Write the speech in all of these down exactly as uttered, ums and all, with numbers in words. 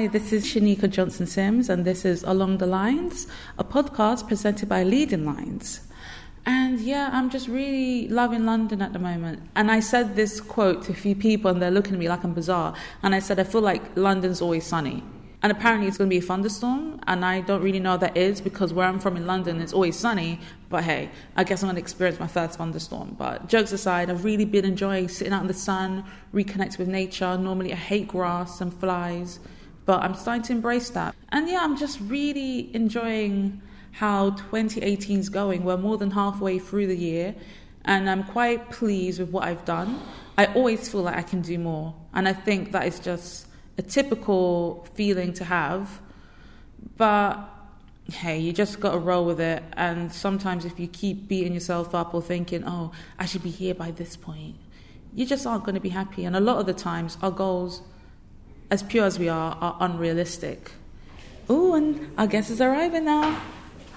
Hi, this is Shanika Johnson-Sims, and this is Along the Lines, a podcast presented by Leading Lines. And yeah, I'm just really loving London at the moment. And I said this quote to a few people, and they're looking at me like I'm bizarre. And I said, I feel like London's always sunny. And apparently it's going to be a thunderstorm, and I don't really know what that is, because where I'm from in London, it's always sunny. But hey, I guess I'm going to experience my first thunderstorm. But jokes aside, I've really been enjoying sitting out in the sun, reconnecting with nature. Normally I hate grass and flies, but I'm starting to embrace that. And yeah, I'm just really enjoying how twenty eighteen is going. We're more than halfway through the year, and I'm quite pleased with what I've done. I always feel like I can do more, and I think that is just a typical feeling to have. But hey, you just got to roll with it. And sometimes if you keep beating yourself up or thinking, oh, I should be here by this point, you just aren't going to be happy. And a lot of the times our goals, as pure as we are, are unrealistic. Oh, and our guest is arriving now.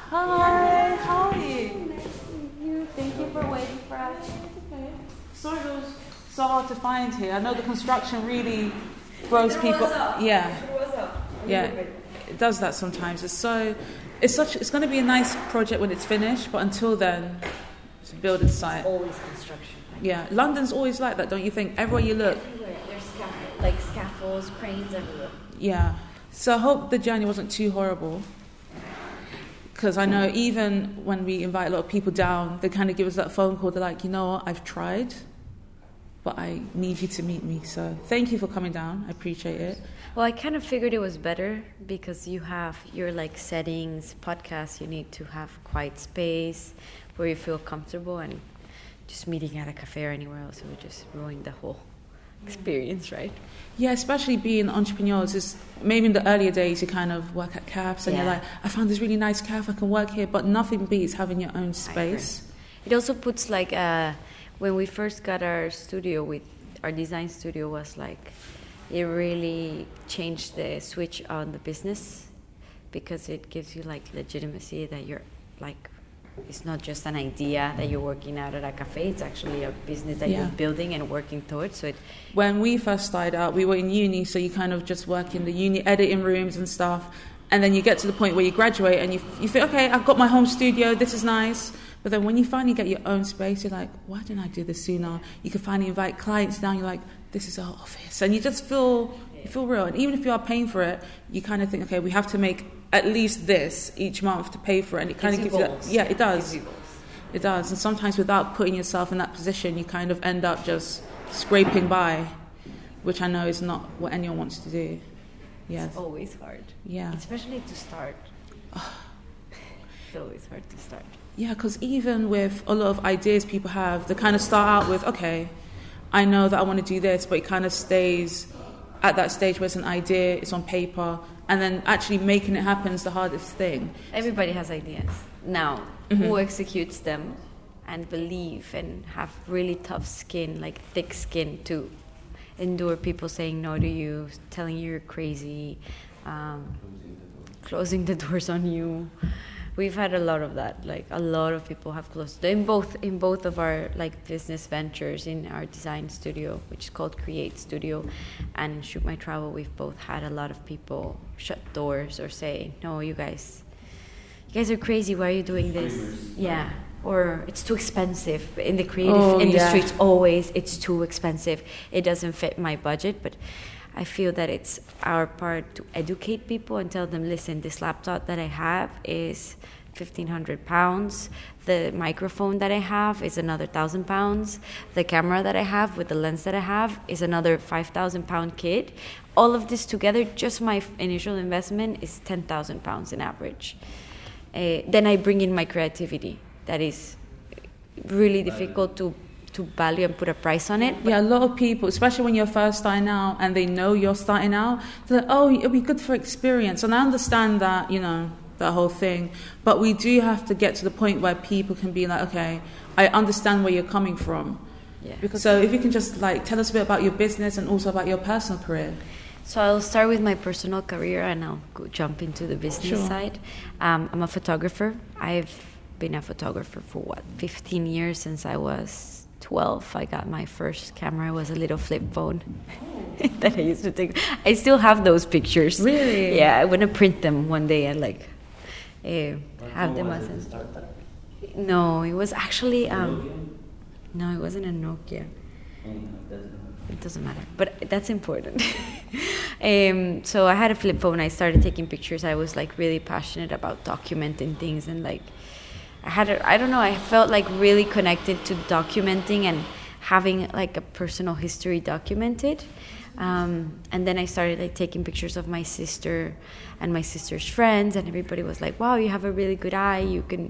Hi, how are you? Nice to meet you. Thank you for waiting for us. Okay. Sorry it was so hard to find here. I know the construction really throws people. Yeah. Yeah. It does that sometimes. It's so it's such it's gonna be a nice project when it's finished, but until then it's a building site. It's always construction. Yeah. London's always like that, don't you think? Everywhere you look. Everywhere. There's scaffold like scaffolds, cranes everywhere. Yeah. So I hope the journey wasn't too horrible, because I know even when we invite a lot of people down, they kind of give us that phone call. They're like, you know what, I've tried, but I need you to meet me. So thank you for coming down. I appreciate it. Well, I kind of figured it was better because you have your like settings, podcasts. You need to have quiet space where you feel comfortable, and just meeting at a cafe or anywhere else, it would just ruin the whole experience, right? Yeah, especially being entrepreneurs, is maybe in the earlier days you kind of work at cafes and yeah. You're like, I found this really nice cafe, I can work here, but nothing beats having your own space. It also puts like uh, when we first got our studio, with our design studio was like, it really changed the switch on the business, because it gives you like legitimacy that you're like, it's not just an idea that you're working out at a cafe. It's actually a business that yeah. you're building and working towards. So it, when we first started out, we were in uni, so you kind of just work in the uni editing rooms and stuff. And then you get to the point where you graduate and you you think, okay, I've got my home studio. This is nice. But then when you finally get your own space, you're like, why didn't I do this sooner? You can finally invite clients down. You're like, this is our office. And you just feel you feel real. And even if you are paying for it, you kind of think, okay, we have to make at least this each month to pay for it, and it kind of gives you that, yeah, it does. It does. And sometimes without putting yourself in that position, you kind of end up just scraping by, which I know is not what anyone wants to do. Yes. It's always hard. Yeah. Especially to start. It's always hard to start. Yeah, because even with a lot of ideas people have, they kind of start out with, okay, I know that I want to do this, but it kind of stays at that stage where it's an idea, it's on paper, and then actually making it happen is the hardest thing. Everybody has ideas now. Mm-hmm. Who executes them and believe and have really tough skin, like thick skin, to endure people saying no to you, telling you you're crazy, um, closing the doors on you. We've had a lot of that. Like a lot of people have closed in both in both of our like business ventures, in our design studio, which is called Create Studio, and Shoot My Travel. We've both had a lot of people shut doors or say, "No, you guys, you guys are crazy. Why are you doing this?" Yeah, or it's too expensive. In the creative oh, industry, yeah. It's always it's too expensive. It doesn't fit my budget, but I feel that it's our part to educate people and tell them, listen, this laptop that I have is fifteen hundred pounds. The microphone that I have is another thousand pounds. The camera that I have with the lens that I have is another five thousand pound kit. All of this together, just my initial investment is ten thousand pounds in average. Uh, then I bring in my creativity. That is really difficult to to value and put a price on it. Yeah, a lot of people, especially when you're first starting out and they know you're starting out, they're like, oh, it'll be good for experience. And I understand that, you know, that whole thing. But we do have to get to the point where people can be like, okay, I understand where you're coming from. Yeah. Because so if you can just like tell us a bit about your business and also about your personal career. So I'll start with my personal career and I'll go jump into the business sure. side. Um, I'm a photographer. I've been a photographer for what, fifteen years, since I was twelve, I got my first camera. It was a little flip phone that I used to take. I still have those pictures. Really? Yeah, I want to print them one day and like uh, have them as a... No, it was actually... Um, no, it wasn't a Nokia. It doesn't matter, but that's important. um, so I had a flip phone. I started taking pictures. I was like really passionate about documenting things, and like I had, a, I don't know, I felt like really connected to documenting and having like a personal history documented. Um, and then I started like taking pictures of my sister and my sister's friends, and everybody was like, "Wow, you have a really good eye. You can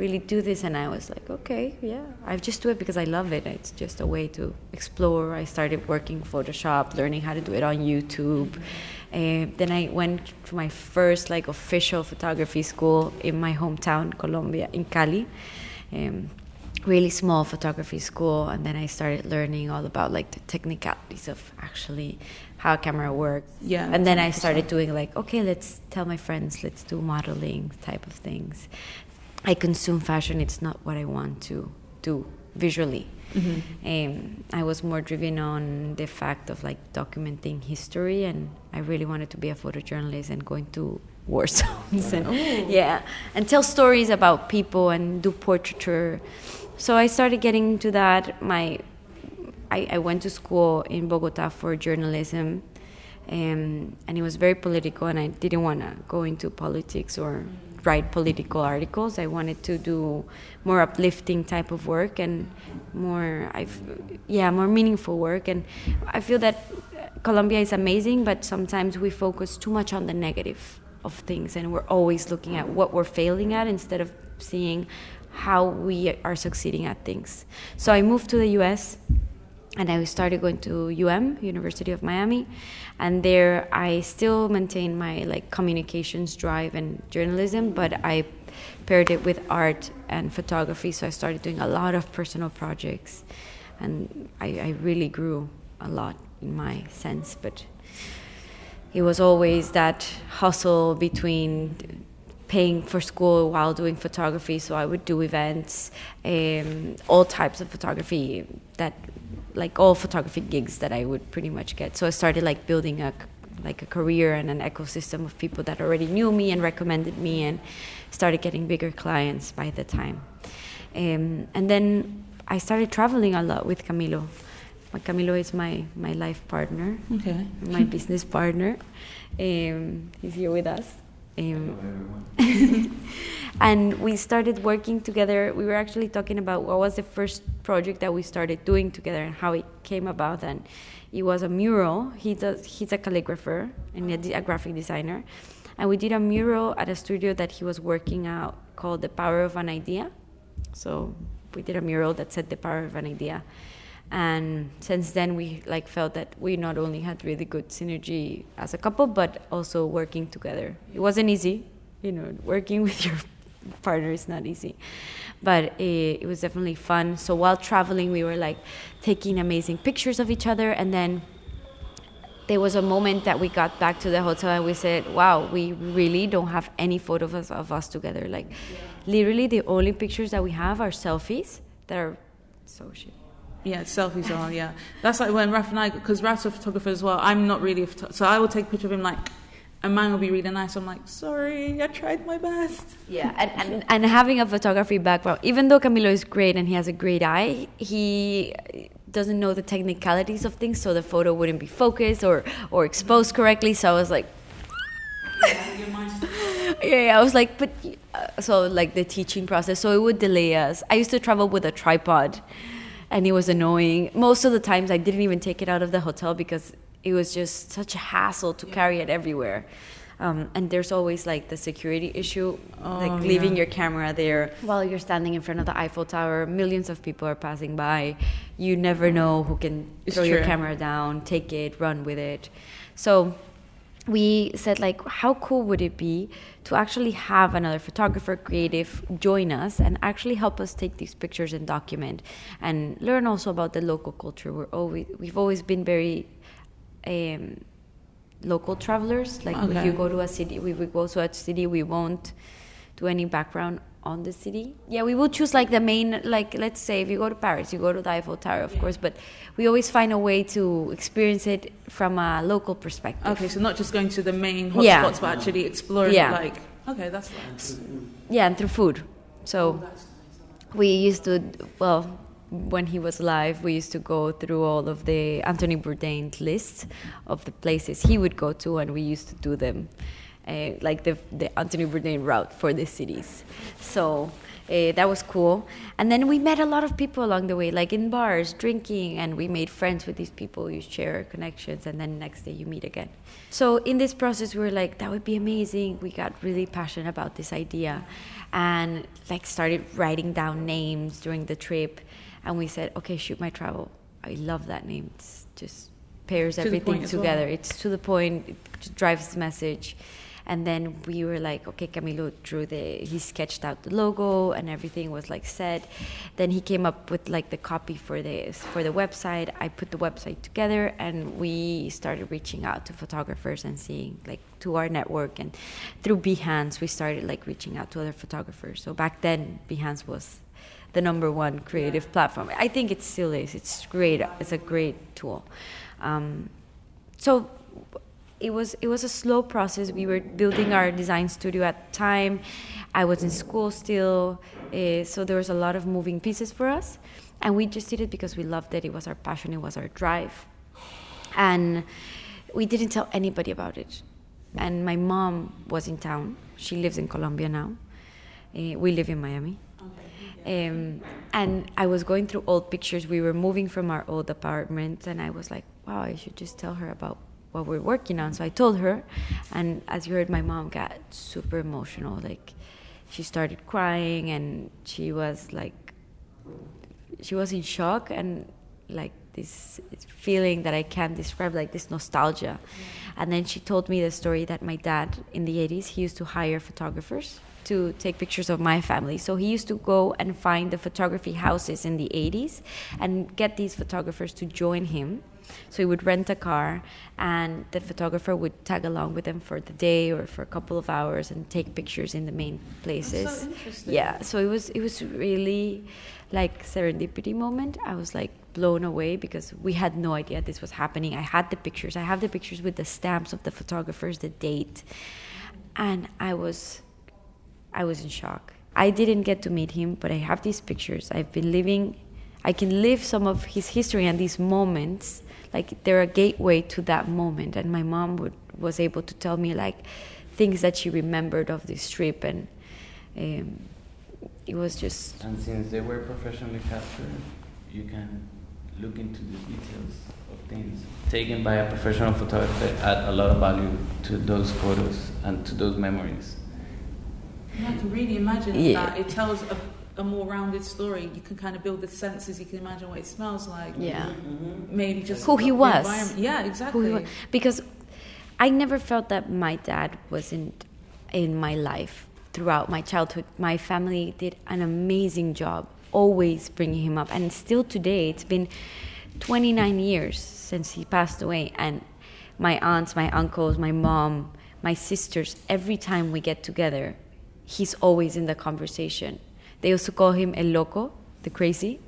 really do this." And I was like, "Okay, yeah, I just do it because I love it. It's just a way to explore." I started working Photoshop, learning how to do it on YouTube. And then I went to my first like official photography school in my hometown, Colombia, in Cali. Um, really small photography school, and then I started learning all about like the technicalities of actually how a camera works. Yeah. And then I started doing like, okay, let's tell my friends, let's do modeling type of things. I consume fashion, it's not what I want to do visually. Mm-hmm. um, I was more driven on the fact of like documenting history, and I really wanted to be a photojournalist and going to war zones and, yeah, and tell stories about people and do portraiture. So I started getting into that. My, I, I went to school in Bogota for journalism, and, and it was very political, and I didn't want to go into politics or write political articles. I wanted to do more uplifting type of work and more, I've, yeah, more meaningful work. And I feel that Colombia is amazing, but sometimes we focus too much on the negative of things, and we're always looking at what we're failing at instead of seeing how we are succeeding at things. So I moved to the U S, and I started going to U M, University of Miami, and there I still maintained my like communications drive and journalism, but I paired it with art and photography. So I started doing a lot of personal projects, and I, I really grew a lot in my sense, but it was always that hustle between paying for school while doing photography. So I would do events, um, all types of photography, that like all photography gigs that I would pretty much get. So I started like building a like a career and an ecosystem of people that already knew me and recommended me, and started getting bigger clients by the time. Um, and then I started traveling a lot with Camilo. Camilo is my, my life partner, okay. My business partner. Um, he's here with us. Um, and we started working together. We were actually talking about what was the first project that we started doing together and how it came about. And it was a mural. He does, he's a calligrapher and a, a graphic designer. And we did a mural at a studio that he was working out called The Power of an Idea. So we did a mural that said The Power of an Idea. And since then, we like felt that we not only had really good synergy as a couple, but also working together. It wasn't easy, you know, working with your partner is not easy, but it, it was definitely fun. So while traveling, we were like taking amazing pictures of each other. And then there was a moment that we got back to the hotel and we said, wow, we really don't have any photos of us, of us together. Like literally the only pictures that we have are selfies that are so shit. Yeah, selfies are, yeah. That's like when Raf and I, because Raf's a photographer as well, I'm not really a photographer, so I will take a picture of him like, and mine will be really nice, I'm like, sorry, I tried my best. Yeah, and, and, and having a photography background, even though Camilo is great and he has a great eye, he doesn't know the technicalities of things, so the photo wouldn't be focused or, or exposed correctly, so I was like... Yeah, yeah, I was like, but... Uh, so, like, the teaching process, so it would delay us. I used to travel with a tripod. And it was annoying. Most of the times I didn't even take it out of the hotel because it was just such a hassle to carry it everywhere. Um, and there's always like the security issue, oh, like leaving yeah. your camera there while you're standing in front of the Eiffel Tower. Millions of people are passing by. You never know who can it's throw true. your camera down, take it, run with it. So we said like, how cool would it be to actually have another photographer, creative, join us and actually help us take these pictures and document and learn also about the local culture. We're always, we've always been very um, local travelers. Like okay. If you go to a city, we would go to a city, we won't do any background on the city. Yeah, we will choose like the main, like let's say if you go to Paris, you go to the Eiffel Tower, of yeah. course, but we always find a way to experience it from a local perspective. Okay, so not just going to the main hotspots, yeah. but actually exploring yeah. like, okay, that's fine. Yeah, and through food. So oh, nice. we used to, well, when he was alive, we used to go through all of the Anthony Bourdain's list of the places he would go to, and we used to do them. Uh, like the, the Anthony Bourdain route for the cities. So uh, that was cool. And then we met a lot of people along the way, like in bars, drinking, and we made friends with these people. You share connections, and then next day you meet again. So in this process, we were like, that would be amazing. We got really passionate about this idea and like started writing down names during the trip. And we said, okay, Shoot My Travel. I love that name. It's just pairs to everything together. Well. It's to the point, it drives the message. And then we were like, okay, Camilo drew the, he sketched out the logo and everything was like set. Then he came up with like the copy for the, for the website. I put the website together and we started reaching out to photographers and seeing like to our network. And through Behance, we started like reaching out to other photographers. So back then, Behance was the number one creative yeah. platform. I think it still is. It's great. It's a great tool. Um, so... It was it was a slow process. We were building our design studio at the time. I was in school still, uh, so there was a lot of moving pieces for us, and we just did it because we loved it. It was our passion. It was our drive, and we didn't tell anybody about it. And my mom was in town. She lives in Colombia now. Uh, we live in Miami. Um, and I was going through old pictures. We were moving from our old apartment, and I was like, wow, I should just tell her about what we're working on. So I told her, and as you heard, my mom got super emotional. Like, she started crying, and she was like, she was in shock, and like this feeling that I can't describe, like this nostalgia. Mm-hmm. And then she told me the story that my dad in the eighties, he used to hire photographers to take pictures of my family. So he used to go and find the photography houses in the eighties and get these photographers to join him. So he would rent a car, and the photographer would tag along with them for the day or for a couple of hours and take pictures in the main places. That's so interesting. Yeah, so it was it was really like serendipity moment. I was like blown away because we had no idea this was happening. I had the pictures. I have the pictures with the stamps of the photographers, the date, and I was I was in shock. I didn't get to meet him, but I have these pictures. I've been living. I can live some of his history and these moments. Like, they're a gateway to that moment. And my mom would, was able to tell me, like, things that she remembered of this trip. And um, it was just... And since they were professionally captured, you can look into the details of things taken by a professional photographer that add a lot of value to those photos and to those memories. And I can really imagine yeah. that. It tells a, a more rounded story. You can kind of build the senses. You can imagine what it smells like. Yeah. Mm-hmm. Maybe just who he was. Yeah, exactly. Who he was. Because I never felt that my dad wasn't in my life throughout my childhood. My family did an amazing job always bringing him up. And still today, it's been twenty-nine years since he passed away. And my aunts, my uncles, my mom, my sisters, every time we get together, he's always in the conversation. They also call him El Loco, the crazy,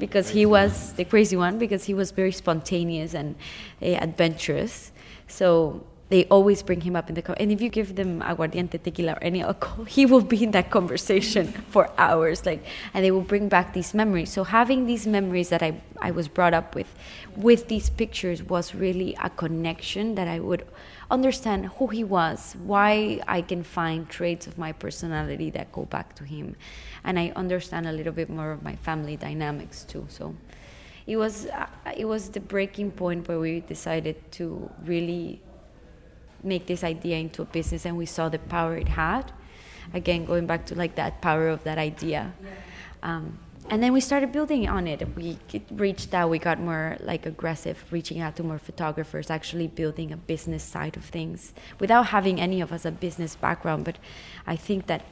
because he was the crazy one, because he was very spontaneous and uh, adventurous. So they always bring him up in the conversation. And if you give them aguardiente, tequila, or any alcohol, he will be in that conversation for hours. Like, and they will bring back these memories. So having these memories that I, I was brought up with, with these pictures, was really a connection that I would understand who he was, why I can find traits of my personality that go back to him. And I understand a little bit more of my family dynamics too. So it was, uh, it was the breaking point where we decided to really make this idea into a business, and we saw the power it had. Again, going back to like that power of that idea. Yeah. Um, and then we started building on it. We reached out, we got more like aggressive, reaching out to more photographers, actually building a business side of things without having any of us a business background. But I think that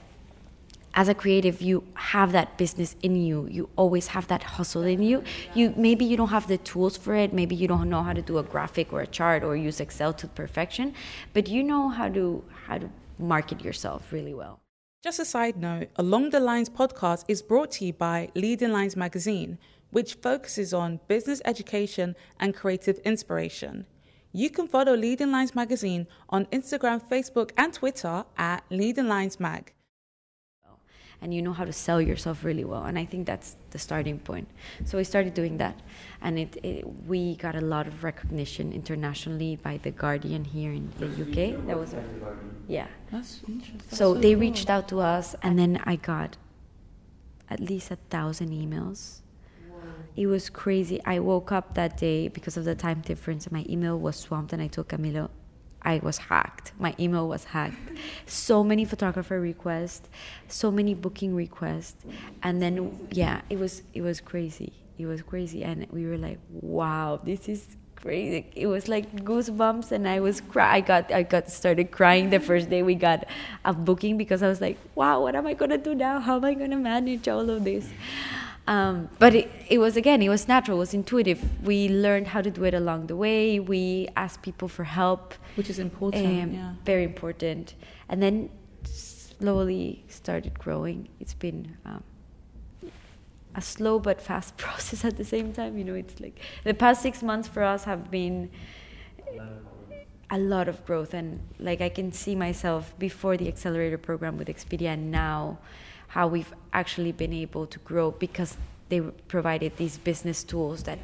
as a creative, you have that business in you. You always have that hustle in you. You maybe you don't have the tools for it. Maybe you don't know how to do a graphic or a chart or use Excel to perfection, but you know how to, how to market yourself really well. Just a side note, Along the Lines podcast is brought to you by Leading Lines magazine, which focuses on business education and creative inspiration. You can follow Leading Lines magazine on Instagram, Facebook, and Twitter at Leading Lines Mag. And you know how to sell yourself really well, and I think that's the starting point. So I started doing that, and it, it we got a lot of recognition internationally by The Guardian here in the U K. That was our, yeah. That's interesting. So, so they cool. reached out to us, and then I got at least a thousand emails. Wow. It was crazy. I woke up that day because of the time difference. My email was swamped, and I told Camilo, I was hacked. My email was hacked. So many photographer requests, so many booking requests, and then yeah, it was it was crazy. It was crazy, and we were like, wow, this is crazy. It was like goosebumps, and I was cry. I got I got started crying the first day we got a booking because I was like, wow, what am I gonna do now? How am I gonna manage all of this? Um, but it, it was, again, it was natural, it was intuitive. We learned how to do it along the way. We asked people for help. Which is important, um, yeah. Very important. And then slowly started growing. It's been um, a slow but fast process at the same time. You know, it's like the past six months for us have been a lot of growth. And like I can see myself before the accelerator program with Expedia and now, how we've actually been able to grow because they provided these business tools that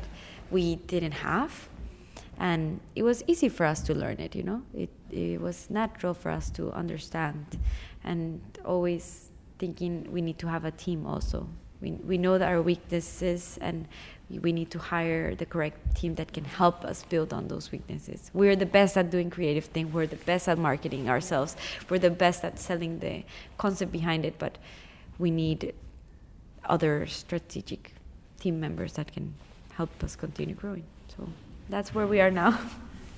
we didn't have. And it was easy for us to learn it, you know? It, it was natural for us to understand, and always thinking we need to have a team also. We, we know that our weaknesses, and we need to hire the correct team that can help us build on those weaknesses. We're the best at doing creative things. We're the best at marketing ourselves. We're the best at selling the concept behind it, but we need other strategic team members that can help us continue growing. So that's where we are now.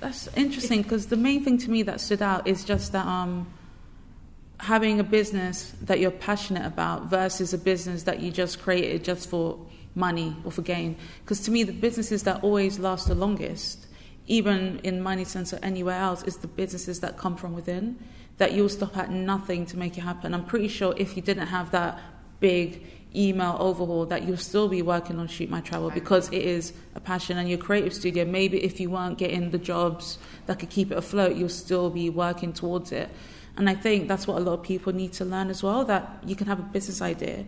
That's interesting, because the main thing to me that stood out is just that um, having a business that you're passionate about versus a business that you just created just for money or for gain. Because to me, the businesses that always last the longest, even in money sense or anywhere else, is the businesses that come from within, that you'll stop at nothing to make it happen. I'm pretty sure if you didn't have that big email overhaul, that you'll still be working on Shoot My Travel because it is a passion, and your creative studio, maybe if you weren't getting the jobs that could keep it afloat, you'll still be working towards it. And I think that's what a lot of people need to learn as well, that you can have a business idea,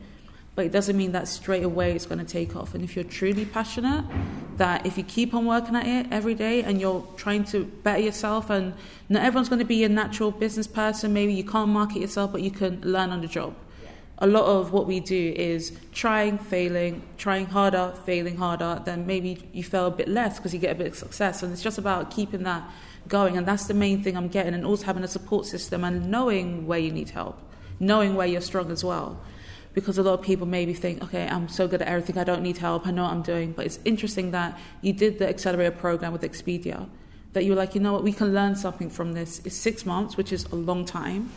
but it doesn't mean that straight away it's going to take off. And if you're truly passionate, that if you keep on working at it every day and you're trying to better yourself, and not everyone's going to be a natural business person, maybe you can't market yourself, but you can learn on the job. A lot of what we do is trying, failing, trying harder, failing harder, then maybe you fail a bit less because you get a bit of success. And it's just about keeping that going. And that's the main thing I'm getting, and also having a support system and knowing where you need help, knowing where you're strong as well. Because a lot of people maybe think, okay, I'm so good at everything, I don't need help, I know what I'm doing. But it's interesting that you did the accelerator program with Expedia, that you were like, you know what, we can learn something from this. It's six months, which is a long time.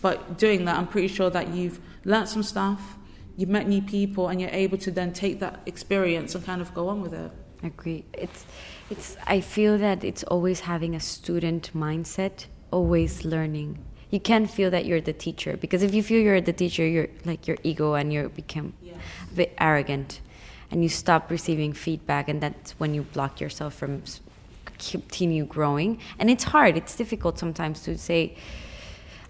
But doing that, I'm pretty sure that you've learned some stuff, you've met new people, and you're able to then take that experience and kind of go on with it. I agree. It's, it's, I feel that it's always having a student mindset, always learning. You can feel that you're the teacher, because if you feel you're the teacher, you're like your ego, and you become yes. a bit arrogant, and you stop receiving feedback, and that's when you block yourself from continue growing. And it's hard, it's difficult sometimes to say,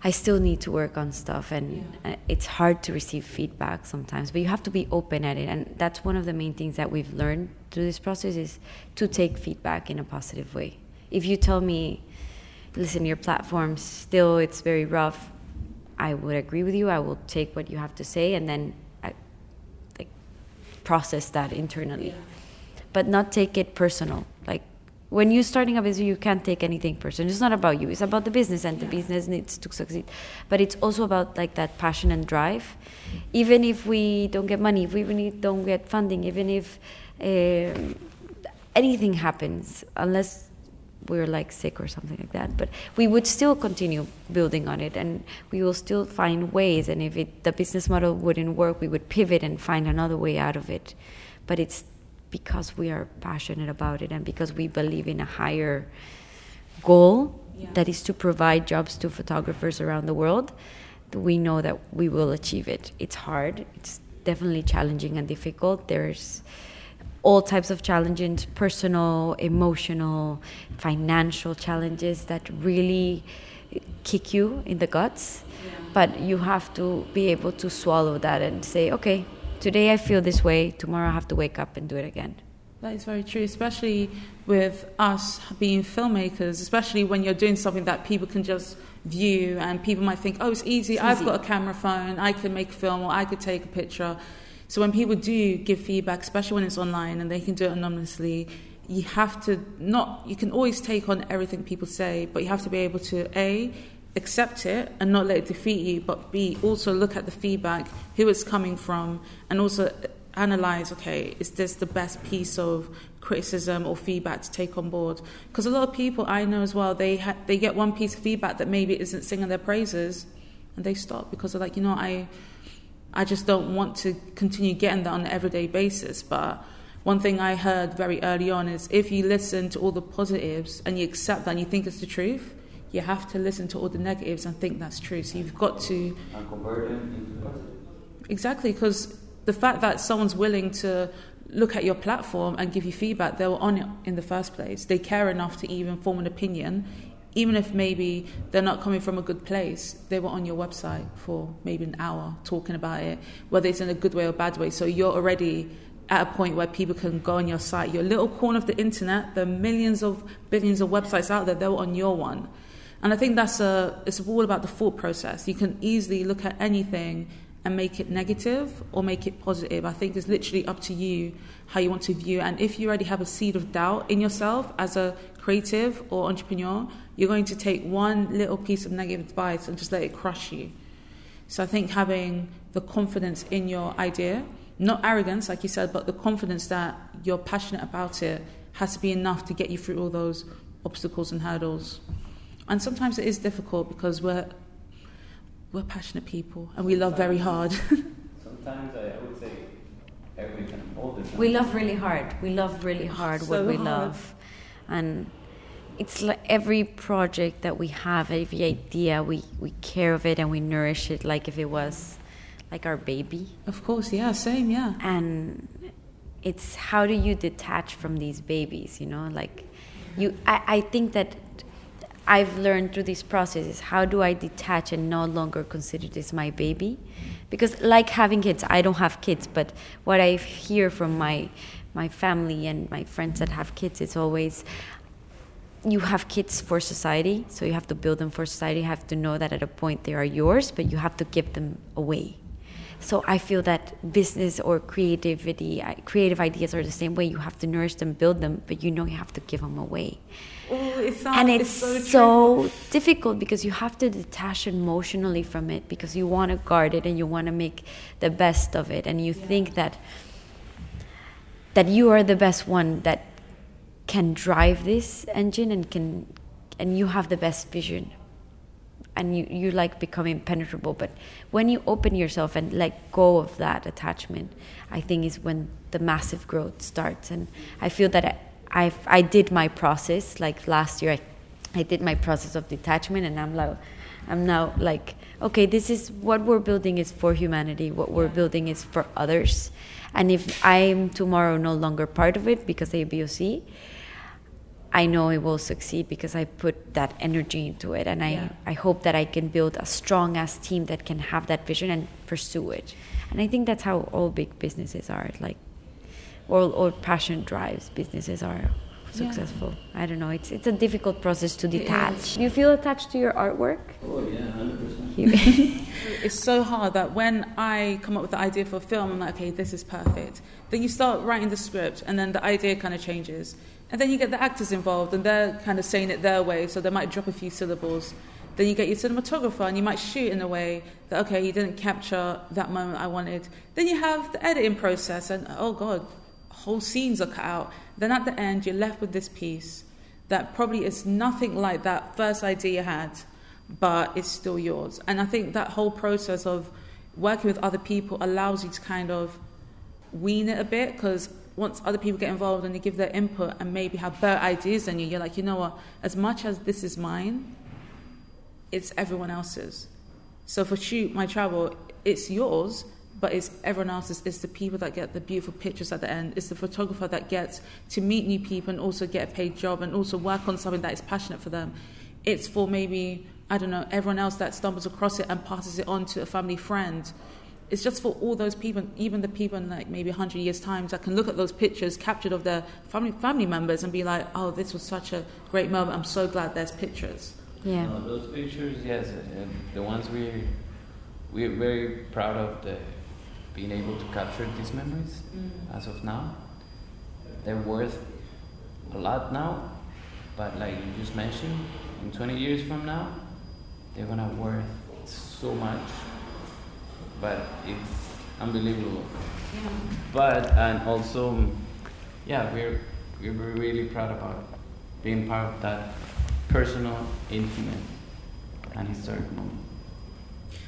I still need to work on stuff, and yeah. it's hard to receive feedback sometimes, but you have to be open at it. And that's one of the main things that we've learned through this process, is to take feedback in a positive way. If you tell me, listen, your platform still, it's very rough, I would agree with you. I will take what you have to say, and then I, like, process that internally. Yeah. But not take it personal. Like, when you're starting a business, you can't take anything personal. It's not about you. It's about the business, and yeah. the business needs to succeed. But it's also about like that passion and drive. Even if we don't get money, if we even don't get funding, even if uh, anything happens, unless we were like sick or something like that, but we would still continue building on it, and we will still find ways. And if it, the business model wouldn't work, we would pivot and find another way out of it. But it's because we are passionate about it, and because we believe in a higher goal, yeah. that is to provide jobs to photographers around the world, we know that we will achieve it. It's hard. It's definitely challenging and difficult. There's all types of challenges, personal, emotional, financial challenges that really kick you in the guts. Yeah. But you have to be able to swallow that and say, okay, today I feel this way, tomorrow I have to wake up and do it again. That is very true, especially with us being filmmakers, especially when you're doing something that people can just view and people might think, oh, it's easy, it's I've easy. got a camera phone, I can make a film or I could take a picture. So when people do give feedback, especially when it's online and they can do it anonymously, you have to not, you can always take on everything people say, but you have to be able to, A, accept it and not let it defeat you, but B, also look at the feedback, who it's coming from, and also analyze, okay, is this the best piece of criticism or feedback to take on board? Because a lot of people I know as well, they ha- they get one piece of feedback that maybe isn't singing their praises, and they stop because they're like, you know, I I just don't want to continue getting that on an everyday basis. But one thing I heard very early on is if you listen to all the positives and you accept that and you think it's the truth, you have to listen to all the negatives and think that's true. So you've got to... And convert them into positive. Exactly, because the fact that someone's willing to look at your platform and give you feedback, they were on it in the first place. They care enough to even form an opinion, even if maybe they're not coming from a good place. They were on your website for maybe an hour talking about it, whether it's in a good way or bad way. So you're already at a point where people can go on your site, your little corner of the internet. There are millions of billions of websites out there. They were on your one. And I think that's a, it's all about the thought process. You can easily look at anything and make it negative or make it positive. I think it's literally up to you how you want to view it. And if you already have a seed of doubt in yourself as a creative or entrepreneur, you're going to take one little piece of negative advice and just let it crush you. So I think having the confidence in your idea, not arrogance, like you said, but the confidence that you're passionate about it has to be enough to get you through all those obstacles and hurdles. And sometimes it is difficult because we're We're passionate people, and we sometimes, love very hard. Sometimes I would say every time, all the time. We love really hard. We love really hard so what we hard. love. And it's like every project that we have, every idea, we, we care of it and we nourish it like if it was like our baby. Of course, yeah, same, yeah. And it's how do you detach from these babies, you know? Like, you. I, I think that... I've learned through this process is how do I detach and no longer consider this my baby? Because like having kids, I don't have kids, but what I hear from my my family and my friends that have kids, it's always you have kids for society, so you have to build them for society. You have to know that at a point they are yours, but you have to give them away. So I feel that business or creativity, creative ideas are the same way. You have to nourish them, build them, but you know you have to give them away. Oh, it sounds, and it's, it's so, so difficult because you have to detach emotionally from it because you want to guard it and you want to make the best of it. And you yeah. think that that you are the best one that can drive this engine and can and you have the best vision. And you, you like become impenetrable. But when you open yourself and let go of that attachment, I think is when the massive growth starts. And I feel that I I've, I did my process. Like last year, I, I did my process of detachment. And I'm, like, I'm now like, okay, this is what we're building is for humanity. What we're building is for others. And if I'm tomorrow no longer part of it because A B O C, I know it will succeed because I put that energy into it. And I, yeah. I hope that I can build a strong-ass team that can have that vision and pursue it. And I think that's how all big businesses are. Like, or, or passion drives businesses are successful. Yeah. I don't know. It's it's a difficult process to detach. You feel attached to your artwork? Oh, yeah, one hundred percent. It's so hard that when I come up with the idea for a film, I'm like, okay, this is perfect. Then you start writing the script, and then the idea kind of changes. And then you get the actors involved, and they're kind of saying it their way, so they might drop a few syllables. Then you get your cinematographer, and you might shoot in a way that, okay, you didn't capture that moment I wanted. Then you have the editing process, and oh, God, whole scenes are cut out. Then at the end, you're left with this piece that probably is nothing like that first idea you had, but it's still yours. And I think that whole process of working with other people allows you to kind of wean it a bit, because once other people get involved and they give their input and maybe have better ideas than you, you're like, you know what, as much as this is mine, it's everyone else's. So for Shoot My Travel, it's yours, but it's everyone else's. It's the people that get the beautiful pictures at the end. It's the photographer that gets to meet new people and also get a paid job and also work on something that is passionate for them. It's for maybe, I don't know, everyone else that stumbles across it and passes it on to a family friend. It's just for all those people, even the people in like maybe one hundred years' time that can look at those pictures captured of their family family members and be like, oh, this was such a great moment. I'm so glad there's pictures. Yeah. No, those pictures, yes. And the ones we, we're very proud of, the, being able to capture these memories mm. as of now. They're worth a lot now, but like you just mentioned, in twenty years from now, they're going to be worth so much. But it's unbelievable. Yeah. But and also, yeah, we're we're really proud about being part of that personal, intimate, and historic moment.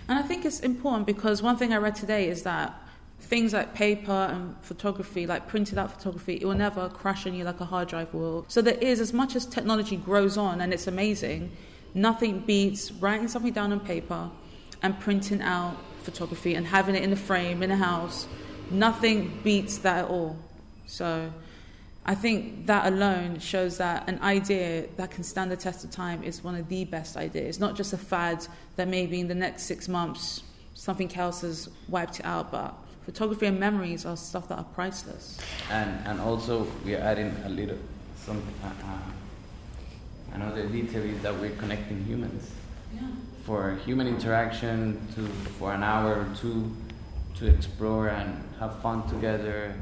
And I think it's important because one thing I read today is that things like paper and photography, like printed out photography, it will never crash on you like a hard drive will. So there is, as much as technology grows on and it's amazing, nothing beats writing something down on paper and printing out photography and having it in a frame in a house. Nothing beats that at all. So I think that alone shows that an idea that can stand the test of time is one of the best ideas. Not just a fad that maybe in the next six months something else has wiped it out, but photography and memories are stuff that are priceless. And and also we are adding a little something. Uh, another detail is that we're connecting humans. Yeah. For human interaction, to for an hour or two, to explore and have fun together.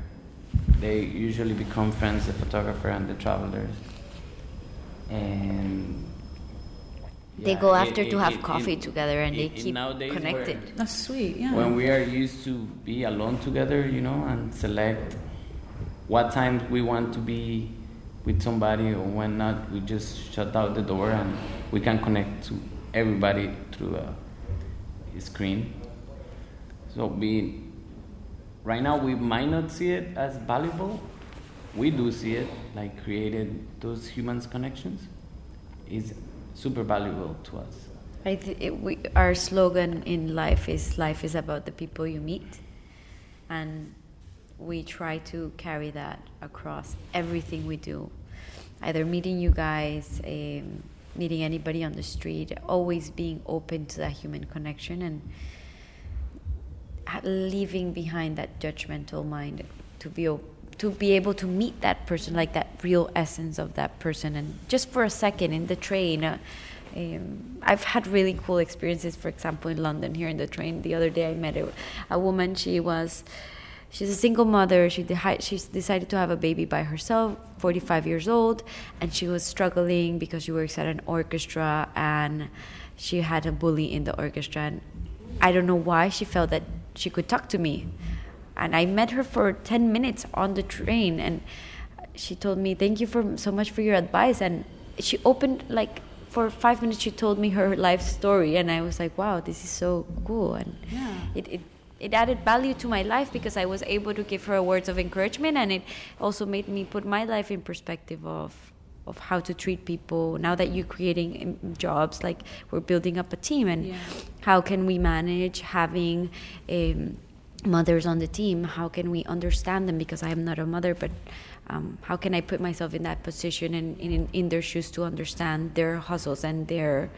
They usually become friends, the photographer and the travelers. And yeah, they go after it, to it, have it, coffee it, together, and it, they keep connected. Where, That's sweet. Yeah. When we are used to be alone together, you know, and select what times we want to be with somebody or when not, we just shut out the door and we can connect to everybody through a screen. So we, right now we might not see it as valuable. We do see it, like created those humans connections is super valuable to us. I th- it, we, our slogan in life is life is about the people you meet, and we try to carry that across everything we do, either meeting you guys, um, meeting anybody on the street, always being open to that human connection and leaving behind that judgmental mind to be to be able to meet that person, like that real essence of that person. And just for a second in the train, uh, um, I've had really cool experiences, for example, in London here in the train. The other day I met a, a woman, she was, she's a single mother, she de- she's decided to have a baby by herself, forty-five years old, and she was struggling because she works at an orchestra and she had a bully in the orchestra, and I don't know why she felt that she could talk to me. And I met her for ten minutes on the train, and she told me, thank you for so much for your advice. And she opened, like, for five minutes she told me her life story, and I was like, wow, this is so cool. And yeah. it, it It added value to my life because I was able to give her words of encouragement, and it also made me put my life in perspective of of how to treat people. Now that you're creating jobs, like we're building up a team, and yeah. how can we manage having um, mothers on the team? How can we understand them? Because I am not a mother, but um, how can I put myself in that position and in, in their shoes to understand their hustles and their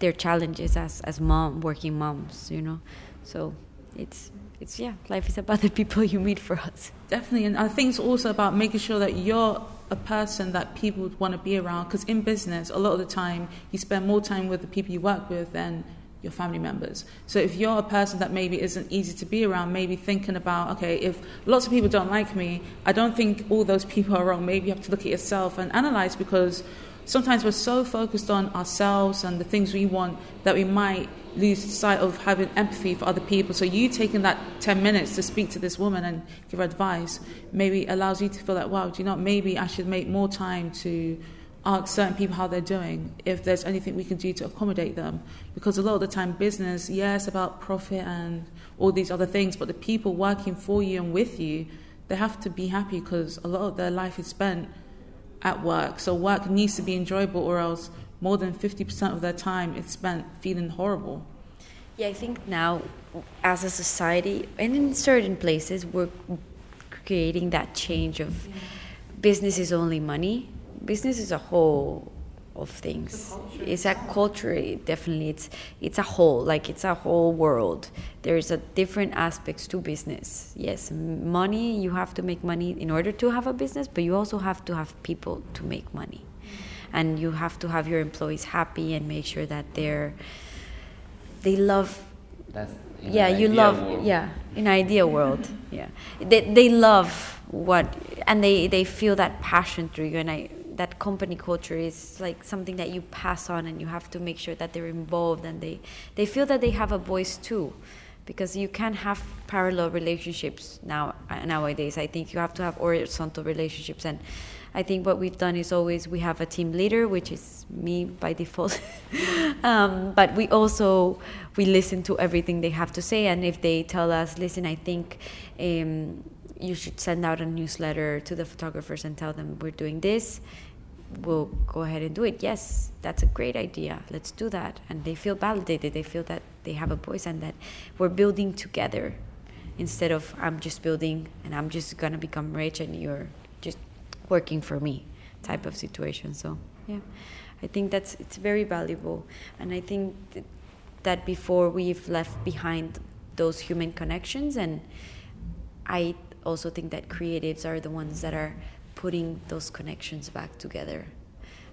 their challenges as as mom, working moms, you know? So it's, it's yeah, life is about the people you meet for us. Definitely, and I think it's also about making sure that you're a person that people would want to be around, because in business, a lot of the time, you spend more time with the people you work with than your family members. So if you're a person that maybe isn't easy to be around, maybe thinking about, okay, if lots of people don't like me, I don't think all those people are wrong. Maybe you have to look at yourself and analyze, because sometimes we're so focused on ourselves and the things we want that we might lose sight of having empathy for other people. So you taking that ten minutes to speak to this woman and give her advice maybe allows you to feel like, wow, do you know, maybe I should make more time to ask certain people how they're doing, if there's anything we can do to accommodate them. Because a lot of the time business, yes, about profit and all these other things, but the people working for you and with you, they have to be happy, because a lot of their life is spent at work. So work needs to be enjoyable, or else more than fifty percent of their time is spent feeling horrible. Yeah, I think now, as a society, and in certain places, we're creating that change of mm-hmm. business is only money. Business is a whole of things. It's a culture, definitely. It's it's a whole, like it's a whole world. There's a different aspects to business. Yes, money, you have to make money in order to have a business, but you also have to have people to make money. And you have to have your employees happy and make sure that they're, they love, That's yeah, you love, world. yeah, in ideal world, yeah. They, they love what, and they, they feel that passion through you, and I, that company culture is like something that you pass on, and you have to make sure that they're involved and they, they feel that they have a voice too, because you can't have parallel relationships now nowadays. I think you have to have horizontal relationships, and I think what we've done is always we have a team leader, which is me by default, um, but we also, we listen to everything they have to say, and if they tell us, listen, I think um, you should send out a newsletter to the photographers and tell them we're doing this, we'll go ahead and do it. Yes, that's a great idea. Let's do that. And they feel validated. They feel that they have a voice and that we're building together instead of I'm just building and I'm just going to become rich and you're just working for me type of situation. So, yeah, I think that's it's very valuable. And I think that before we've left behind those human connections, and I also think that creatives are the ones that are putting those connections back together,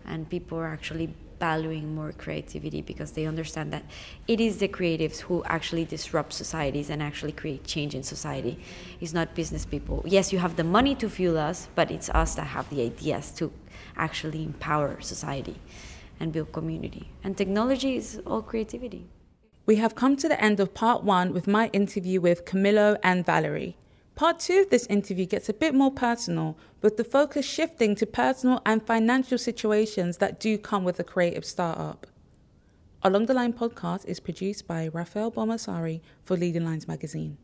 and people are actually valuing more creativity because they understand that it is the creatives who actually disrupt societies and actually create change in society. It's not business people. Yes, you have the money to fuel us, but it's us that have the ideas to actually empower society and build community. And technology is all creativity. We have come to the end of part one with my interview with Camilo and Valerie. Part two of this interview gets a bit more personal, with the focus shifting to personal and financial situations that do come with a creative startup. Along the Line podcast is produced by Rafael Bomasari for Leading Lines magazine.